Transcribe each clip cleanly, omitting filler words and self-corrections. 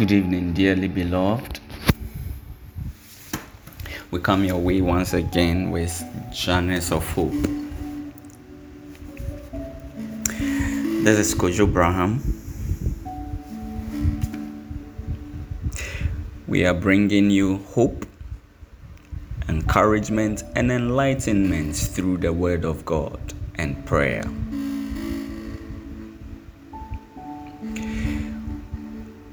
Good evening, dearly beloved. We come your way once again with journeys of hope. This is Kojo Braham. We are bringing you hope, encouragement, and enlightenment through the Word of God and prayer.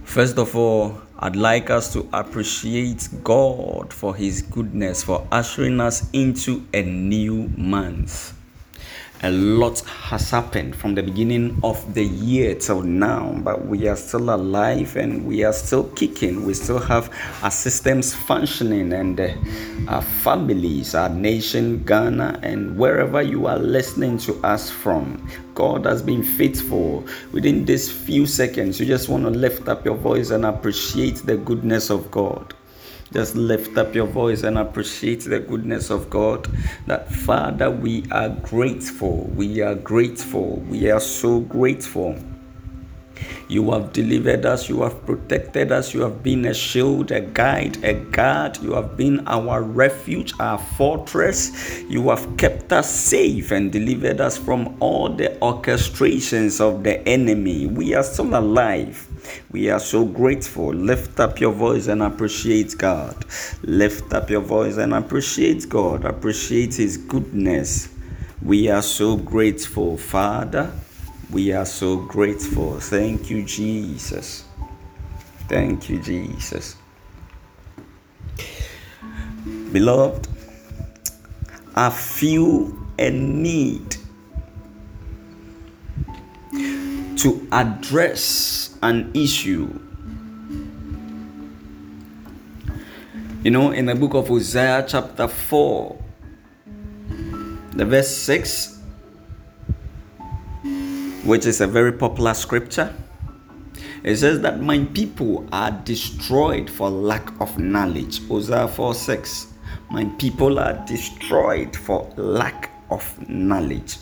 First of all, I'd like us to appreciate God for His goodness for ushering us into a new month. A lot has happened from the beginning of the year till now, but we are still alive and we are still kicking. We still have our systems functioning and our families, our nation, Ghana, and wherever you are listening to us from. God has been faithful. Within these few seconds, you just want to lift up your voice and appreciate the goodness of God. Just lift up your voice and appreciate the goodness of God. That Father, we are grateful. We are grateful. We are so grateful. You have delivered us. You have protected us. You have been a shield, a guide, a guard. You have been our refuge, our fortress. You have kept us safe and delivered us from all the orchestrations of the enemy. We are still alive. We are so grateful. Lift up your voice and appreciate God. Lift up your voice and appreciate God. Appreciate His goodness. We are so grateful, Father. We are so grateful. Thank you, Jesus. Thank you, Jesus. Beloved, I feel a need to address an issue. You know, in the book of Hosea chapter 4, the verse 6, which is a very popular scripture. It says that my people are destroyed for lack of knowledge. Hosea 4:6. My people are destroyed for lack of knowledge.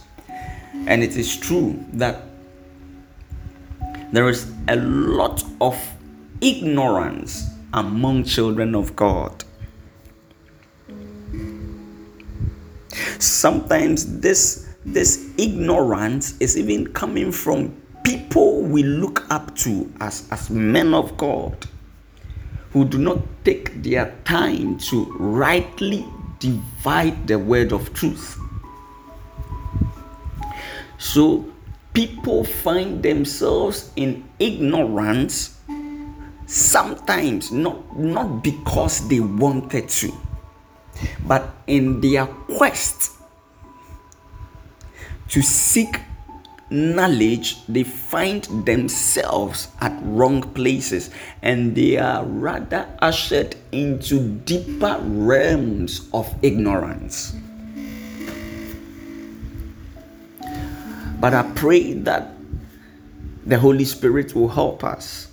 And it is true that there is a lot of ignorance among children of God. Sometimes this ignorance is even coming from people we look up to as men of God, who do not take their time to rightly divide the word of truth. So people find themselves in ignorance sometimes, not because they wanted to, but in their quest to seek knowledge, they find themselves at wrong places, and they are rather ushered into deeper realms of ignorance. But I pray that the Holy Spirit will help us.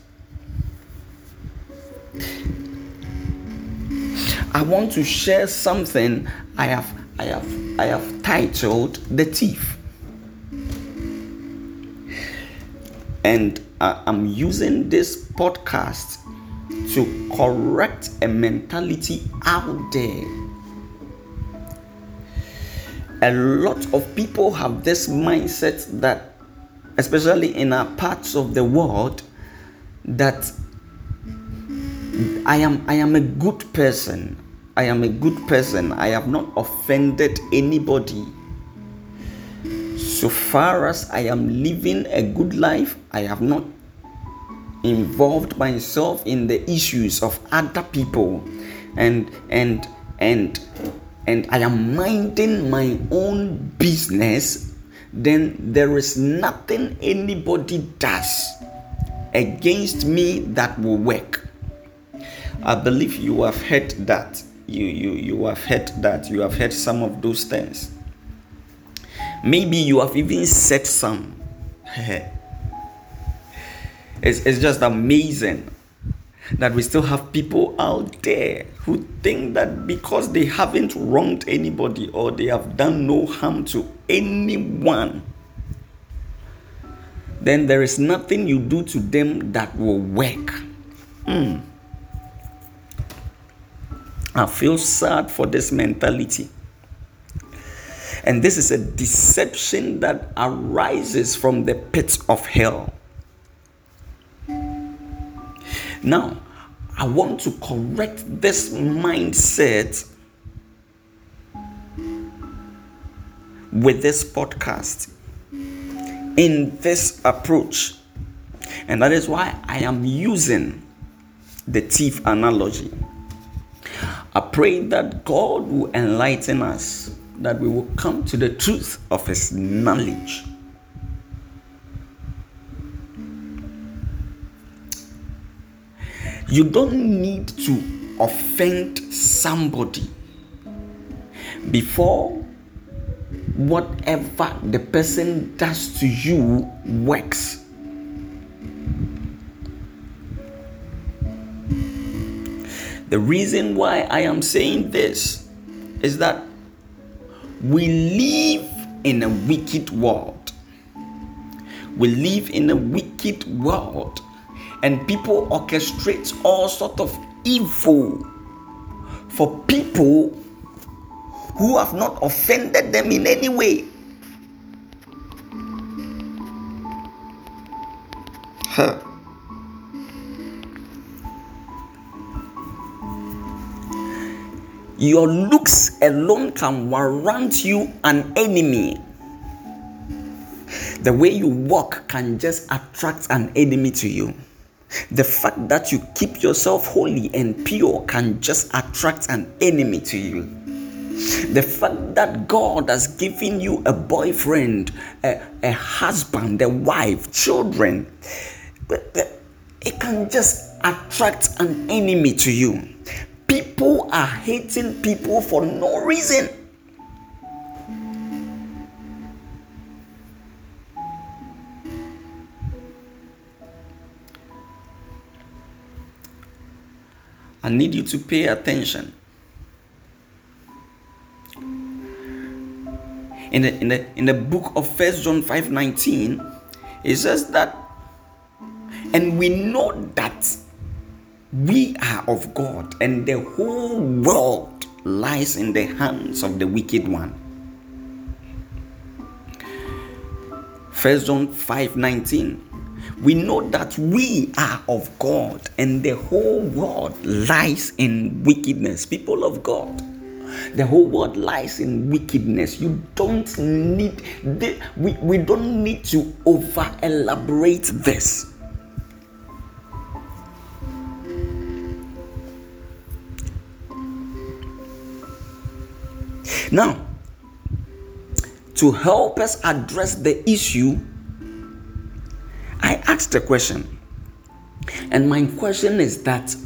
I want to share something I have titled The Thief. And I'm using this podcast to correct a mentality out there. A lot of people have this mindset that, especially in our parts of the world, that I am a good person. I am a good person. I have not offended anybody. So far as I am living a good life, I have not involved myself in the issues of other people, and I am minding my own business, then there is nothing anybody does against me that will work. I believe you have heard that. You have heard that. You have heard some of those things. Maybe you have even said some. It's just amazing that we still have people out there who think that because they haven't wronged anybody or they have done no harm to anyone, then there is nothing you do to them that will work. I feel sad for this mentality. And this is a deception that arises from the pit of hell. Now, I want to correct this mindset with this podcast, in this approach. And that is why I am using the thief analogy. I pray that God will enlighten us, that we will come to the truth of his knowledge. You don't need to offend somebody before whatever the person does to you works. The reason why I am saying this is that we live in a wicked world. We live in a wicked world, and people orchestrate all sorts of evil for people who have not offended them in any way. Your looks alone can warrant you an enemy. The way you walk can just attract an enemy to you. The fact that you keep yourself holy and pure can just attract an enemy to you. The fact that God has given you a boyfriend, a husband, a wife, children, it can just attract an enemy to you. People are hating people for no reason. I need you to pay attention. In the book of First John 5:19, it says that, and we know that we are of God, and the whole world lies in the hands of the wicked one. First John 5:19. We know that we are of God, and the whole world lies in wickedness. People of God, the whole world lies in wickedness. You don't need, we don't need to over elaborate this. Now, to help us address the issue, I asked the question, and my question is that,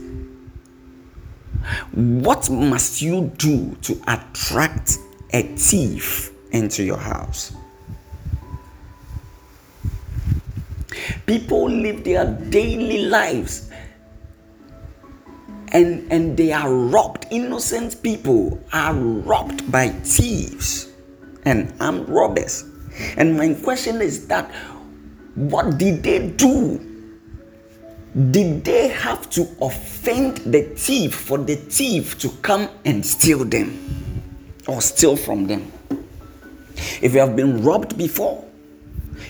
what must you do to attract a thief into your house? People live their daily lives and they are robbed. Innocent people are robbed by thieves and armed robbers. And my question is that, what did they do? Did they have to offend the thief for the thief to come and steal them or steal from them? If you have been robbed before,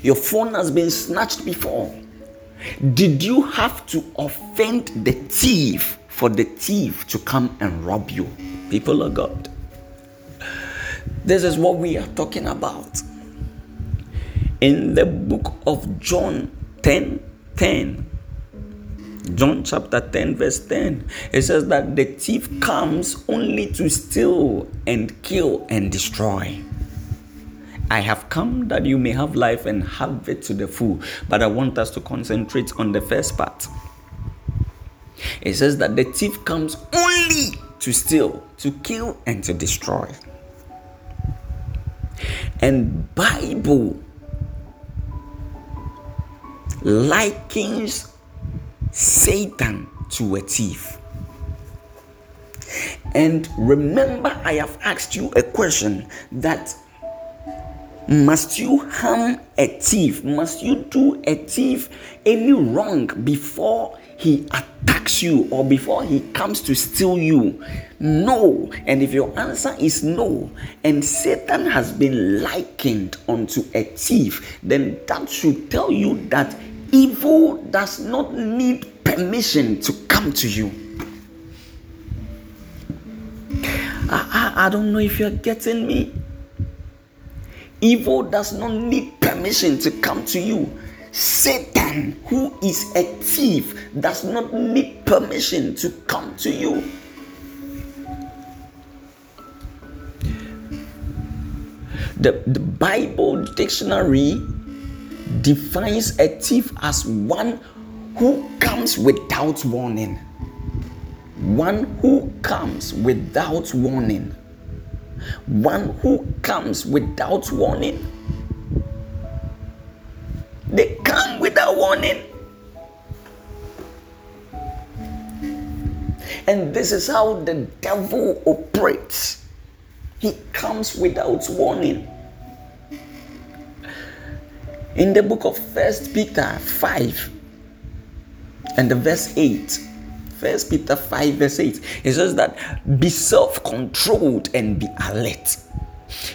your phone has been snatched before, did you have to offend the thief for the thief to come and rob you? People of God, this is what we are talking about. In the book of John 10:10, John chapter 10 verse 10, it says that the thief comes only to steal and kill and destroy. I have come that you may have life and have it to the full. But I want us to concentrate on the first part. It says that the thief comes only to steal, to kill, and to destroy. And Bible likens Satan to a thief. And remember, I have asked you a question that Must you harm a thief? Must you do a thief any wrong before he attacks you or before he comes to steal you? No. And if your answer is no, and Satan has been likened unto a thief, then that should tell you that evil does not need permission to come to you. I don't know if you're getting me. Evil does not need permission to come to you. Satan, who is a thief, does not need permission to come to you. The Bible dictionary defines a thief as one who comes without warning. One who comes without warning. One who comes without warning. They come without warning. And this is how the devil operates. He comes without warning. In the book of First Peter 5 and the verse 8, First Peter 5 verse 8, it says that be self-controlled and be alert.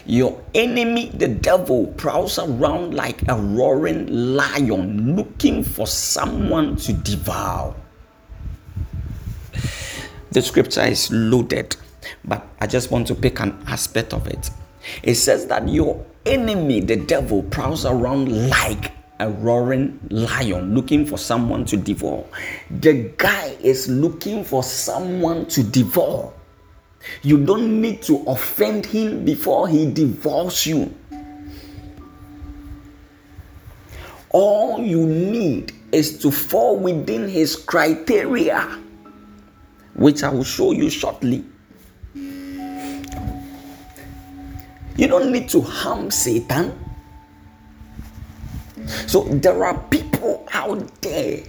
Your enemy, the devil, prowls around like a roaring lion looking for someone to devour. The scripture is loaded, but I just want to pick an aspect of it. It says that your enemy, the devil, prowls around like a roaring lion looking for someone to devour. The guy is looking for someone to devour. You don't need to offend him before he devours you. All you need is to fall within his criteria, which I will show you shortly. You don't need to harm Satan. So there are people out there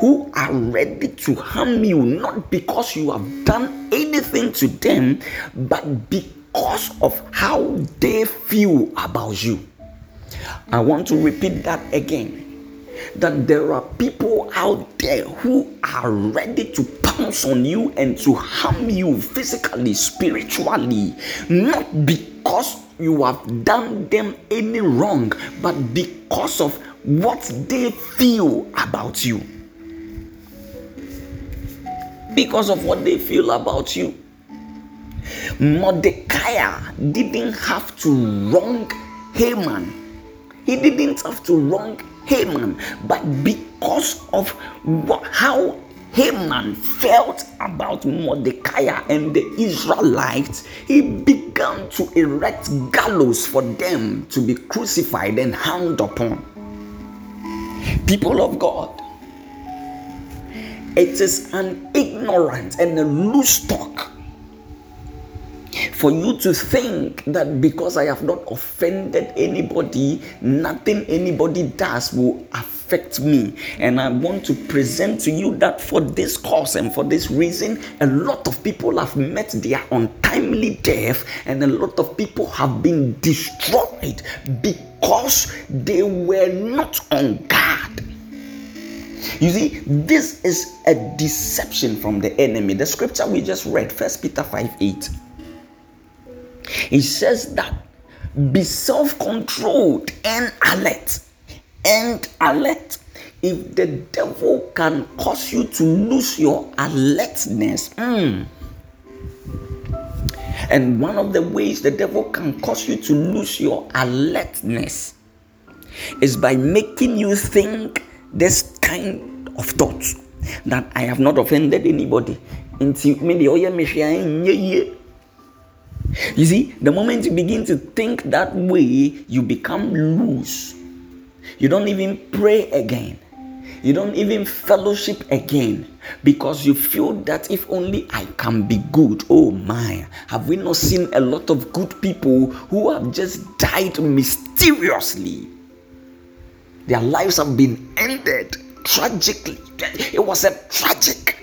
who are ready to harm you, not because you have done anything to them, but because of how they feel about you. I want to repeat that again, that there are people out there who are ready to pounce on you and to harm you physically, spiritually, not because you have done them any wrong, but because of what they feel about you. Because of what they feel about you. Mordecai didn't have to wrong Haman. He didn't have to wrong Haman, but because of how Haman felt about Mordecai and the Israelites, he began to erect gallows for them to be crucified and hanged upon. People of God, it is an ignorance and a loose talk for you to think that because I have not offended anybody, nothing anybody does will affect me. And I want to present to you that for this cause and for this reason, a lot of people have met their untimely death, and a lot of people have been destroyed because they were not on guard. You see, this is a deception from the enemy. The scripture we just read, 1 Peter 5:8. It says that be self-controlled and alert. And alert. If the devil can cause you to lose your alertness, and one of the ways the devil can cause you to lose your alertness is by making you think this kind of thoughts, that I have not offended anybody. You see, the moment you begin to think that way, you become loose. You don't even pray again. You don't even fellowship again, because you feel that if only I can be good. Oh my, have we not seen a lot of good people who have just died mysteriously? Their lives have been ended tragically. It was a tragic.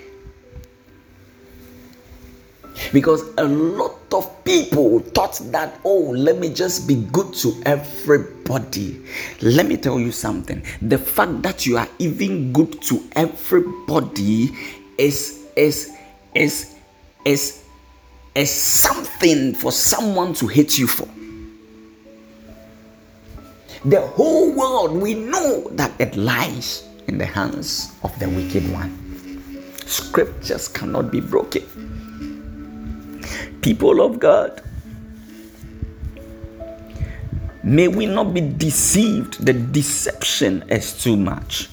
Because a lot of people thought that, oh, let me just be good to everybody. Let me tell you something. The fact that you are even good to everybody is something for someone to hate you for. The whole world, we know that it lies in the hands of the wicked one. Scriptures cannot be broken. People of God, may we not be deceived. The deception is too much.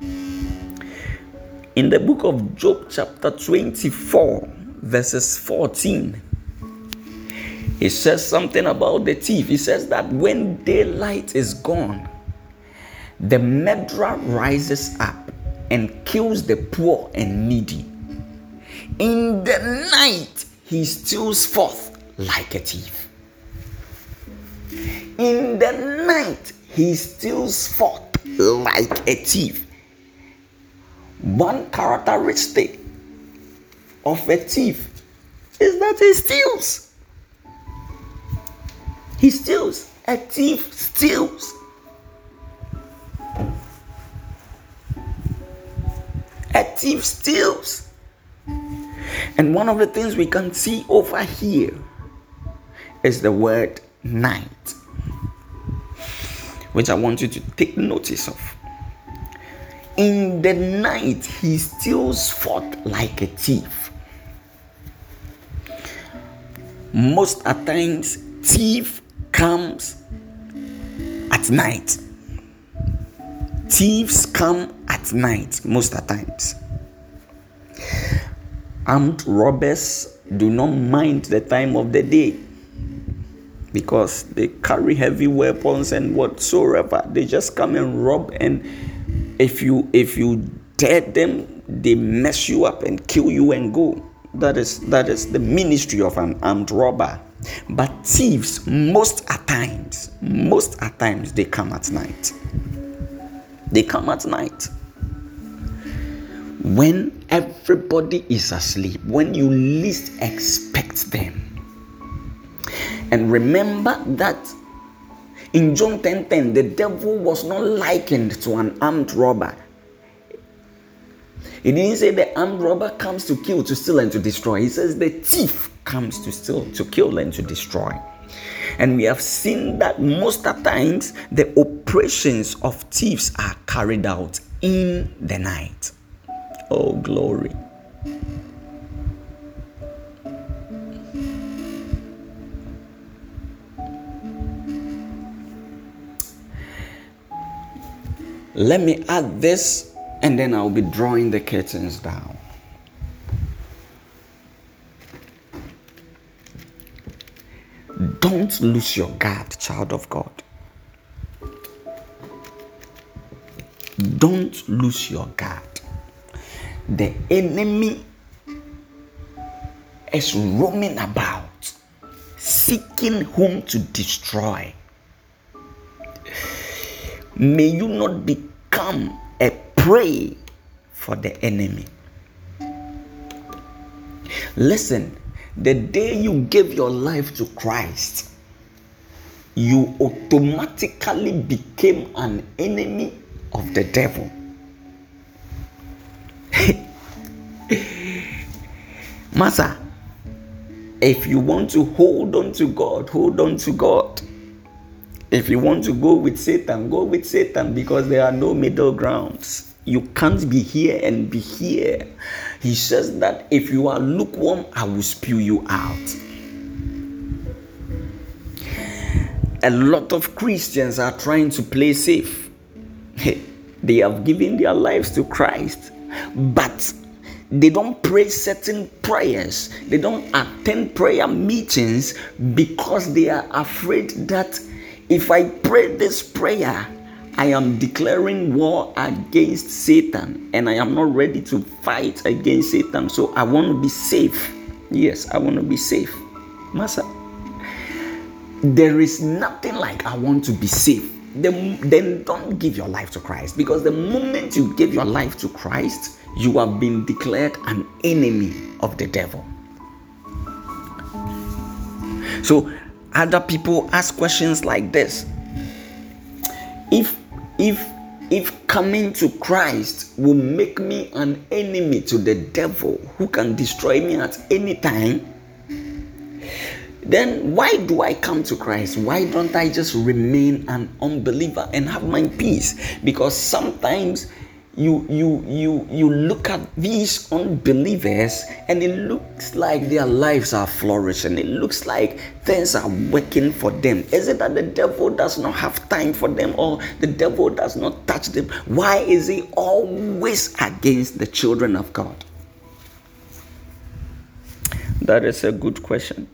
In the book of Job, chapter 24, verses 14, it says something about the thief. It says that when daylight is gone, the murderer rises up and kills the poor and needy. In the night, he steals forth like a thief. In the night, he steals forth like a thief. One characteristic of a thief is that he steals. He steals. A thief steals. A thief steals. And one of the things we can see over here is the word night, which I want you to take notice of. In the night, he steals forth like a thief. Most at times, thief comes at night. Thieves come at night most of the times. Armed robbers do not mind the time of the day because they carry heavy weapons and whatsoever. They just come and rob, and if you dare them, they mess you up and kill you and go. That is the ministry of an armed robber. But thieves most at times they come at night. They come at night when everybody is asleep, when you least expect them. And remember that in John 10:10, the devil was not likened to an armed robber. It didn't say the armed robber comes to kill, to steal, and to destroy. It says the thief comes to steal, to kill, and to destroy. And we have seen that most of times the operations of thieves are carried out in the night. Oh, glory. Let me add this, and then I'll be drawing the curtains down. Don't lose your guard, child of God. Don't lose your guard. The enemy is roaming about, seeking whom to destroy. May you not become a prey for the enemy. Listen. The day you gave your life to Christ, you automatically became an enemy of the devil. Master, if you want to hold on to God, hold on to God. If you want to go with Satan, because there are no middle grounds. You can't be here and be here. He says that if you are lukewarm, I will spew you out. A lot of Christians are trying to play safe. They have given their lives to Christ, but they don't pray certain prayers. They don't attend prayer meetings because they are afraid that if I pray this prayer, I am declaring war against Satan, and I am not ready to fight against Satan, so I want to be safe. Yes, I want to be safe. Master, there is nothing like I want to be safe. Then don't give your life to Christ, because the moment you give your life to Christ, you have been declared an enemy of the devil. So other people ask questions like this: if coming to Christ will make me an enemy to the devil who can destroy me at any time, then why do I come to Christ? Why don't I just remain an unbeliever and have my peace? Because sometimes you look at these unbelievers and it looks like their lives are flourishing. It looks like things are working for them. Is it that the devil does not have time for them, or the devil does not touch them? Why is he always against the children of God? That is a good question.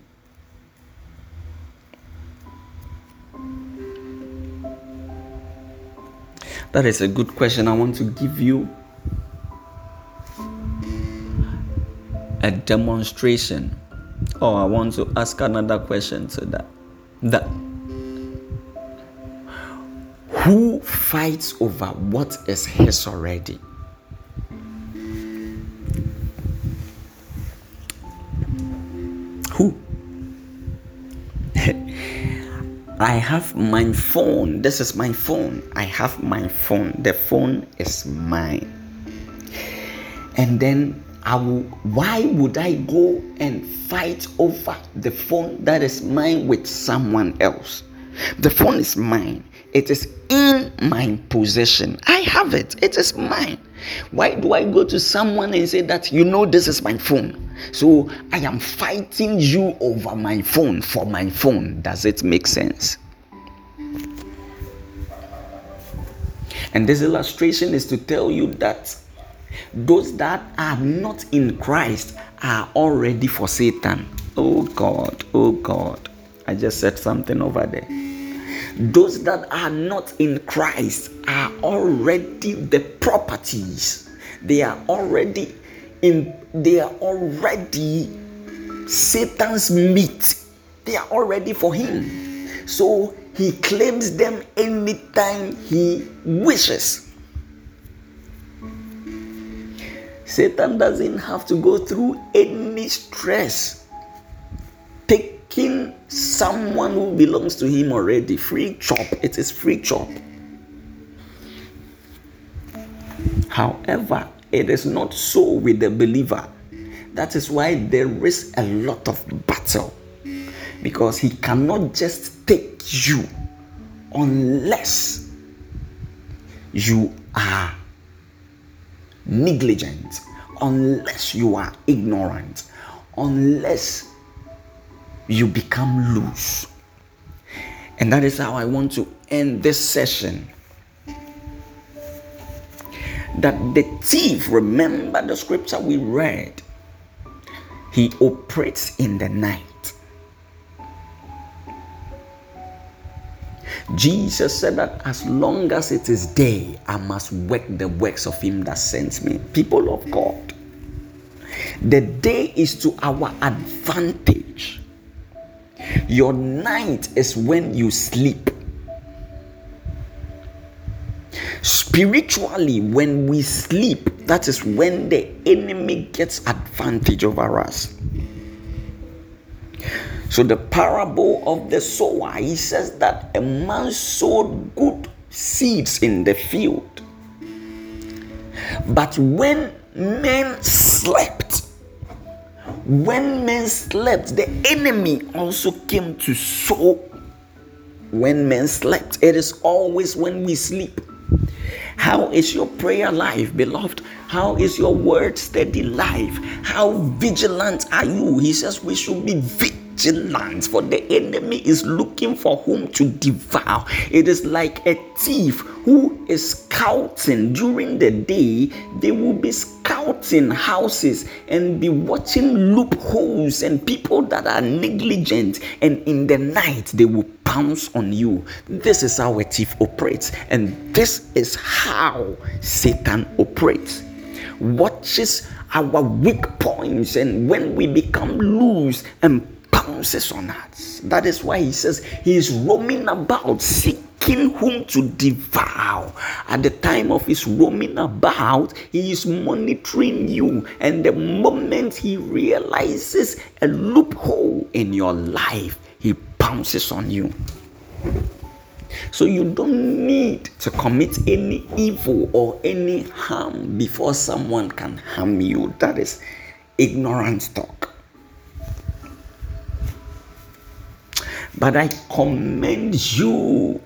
That is a good question. I want to give you a demonstration. Oh, I want to ask another question to that. Who fights over what is his already? Who? I have my phone. This is my phone. I have my phone. The phone is mine. And then why would I go and fight over the phone that is mine with someone else? The phone is mine. It is in my possession. I have it. It is mine. Why do I go to someone and say that, this is my phone, so I am fighting you over my phone for my phone? Does it make sense? And this illustration is to tell you that those that are not in Christ are already for Satan. Oh God. I just said something over there. Those that are not in Christ are already the properties. They are already Satan's meat. They are already for him. So he claims them anytime he wishes. Satan doesn't have to go through any stress taking someone who belongs to him already. Free chop. It is free chop. However, it is not so with the believer. That is why there is a lot of battle, because he cannot just take you unless you are negligent, unless you are ignorant, unless you become loose. And that is how I want to end this session. That the thief, remember the scripture we read, he operates in the night. Jesus said that as long as it is day, I must work the works of him that sent me. People of God, the day is to our advantage. Your night is when you sleep. Spiritually, when we sleep, that is when the enemy gets advantage over us. So the parable of the sower, he says that a man sowed good seeds in the field. But when men slept, the enemy also came to sow when men slept. It is always when we sleep. How is your prayer life, beloved? How is your word steady life? How vigilant are you? He says we should be vigilant, for the enemy is looking for whom to devour. It is like a thief who is scouting during the day. They will be scouting houses and be watching loopholes and people that are negligent, and in the night they will pounce on you. This is how a thief operates, and this is how Satan operates. Watches our weak points, and when we become loose and pounces on us. That is why he says he is roaming about seeking whom to devour. At the time of his roaming about, he is monitoring you, and the moment he realizes a loophole in your life, he pounces on you. So you don't need to commit any evil or any harm before someone can harm you. That is ignorant talk. But I commend you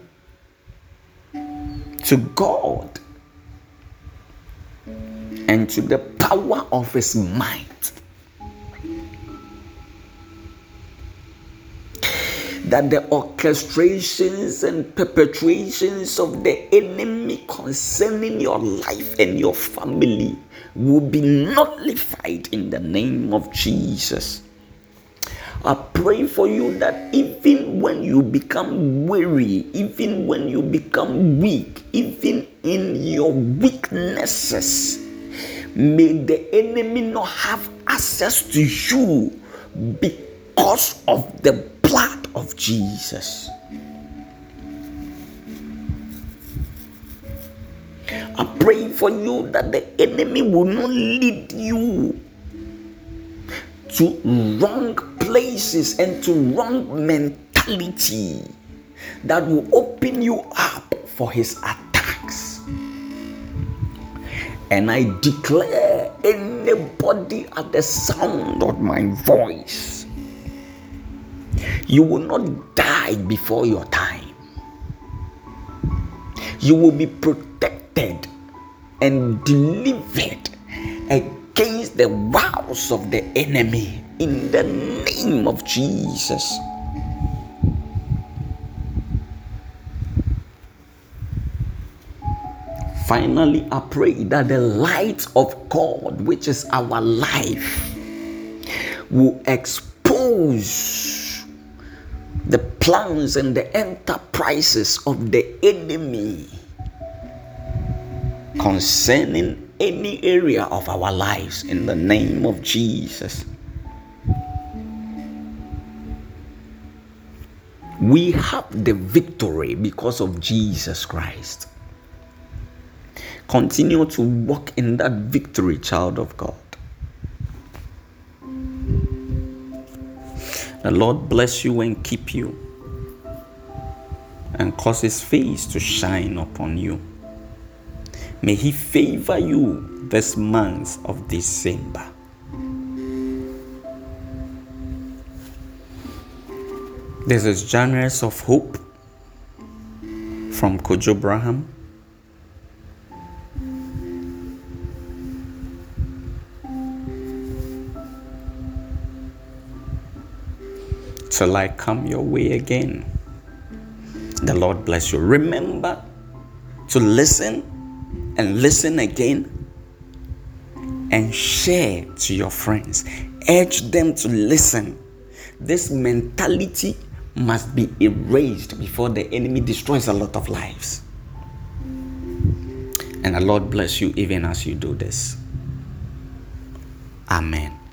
to God and to the power of his might, that the orchestrations and perpetrations of the enemy concerning your life and your family will be nullified in the name of Jesus. I pray for you that even when you become weary, even when you become weak, even in your weaknesses, may the enemy not have access to you because of the blood of Jesus. I pray for you that the enemy will not lead you to wrong places and to wrong mentality that will open you up for his attacks. And I declare anybody at the sound of my voice, you will not die before your time. You will be protected and delivered against the wiles of the enemy in the name of Jesus. Finally, I pray that the light of God, which is our life, will expose the plans and the enterprises of the enemy concerning any area of our lives in the name of Jesus. We have the victory because of Jesus Christ. Continue to walk in that victory, child of God. The Lord bless you and keep you, and cause his face to shine upon you. May he favor you this month of December. This is Journeys of Hope from Kojo Braham. Till I come your way again, the Lord bless you. Remember to listen and listen again, and share to your friends. Urge them to listen. This mentality must be erased before the enemy destroys a lot of lives. And the Lord bless you even as you do this. Amen.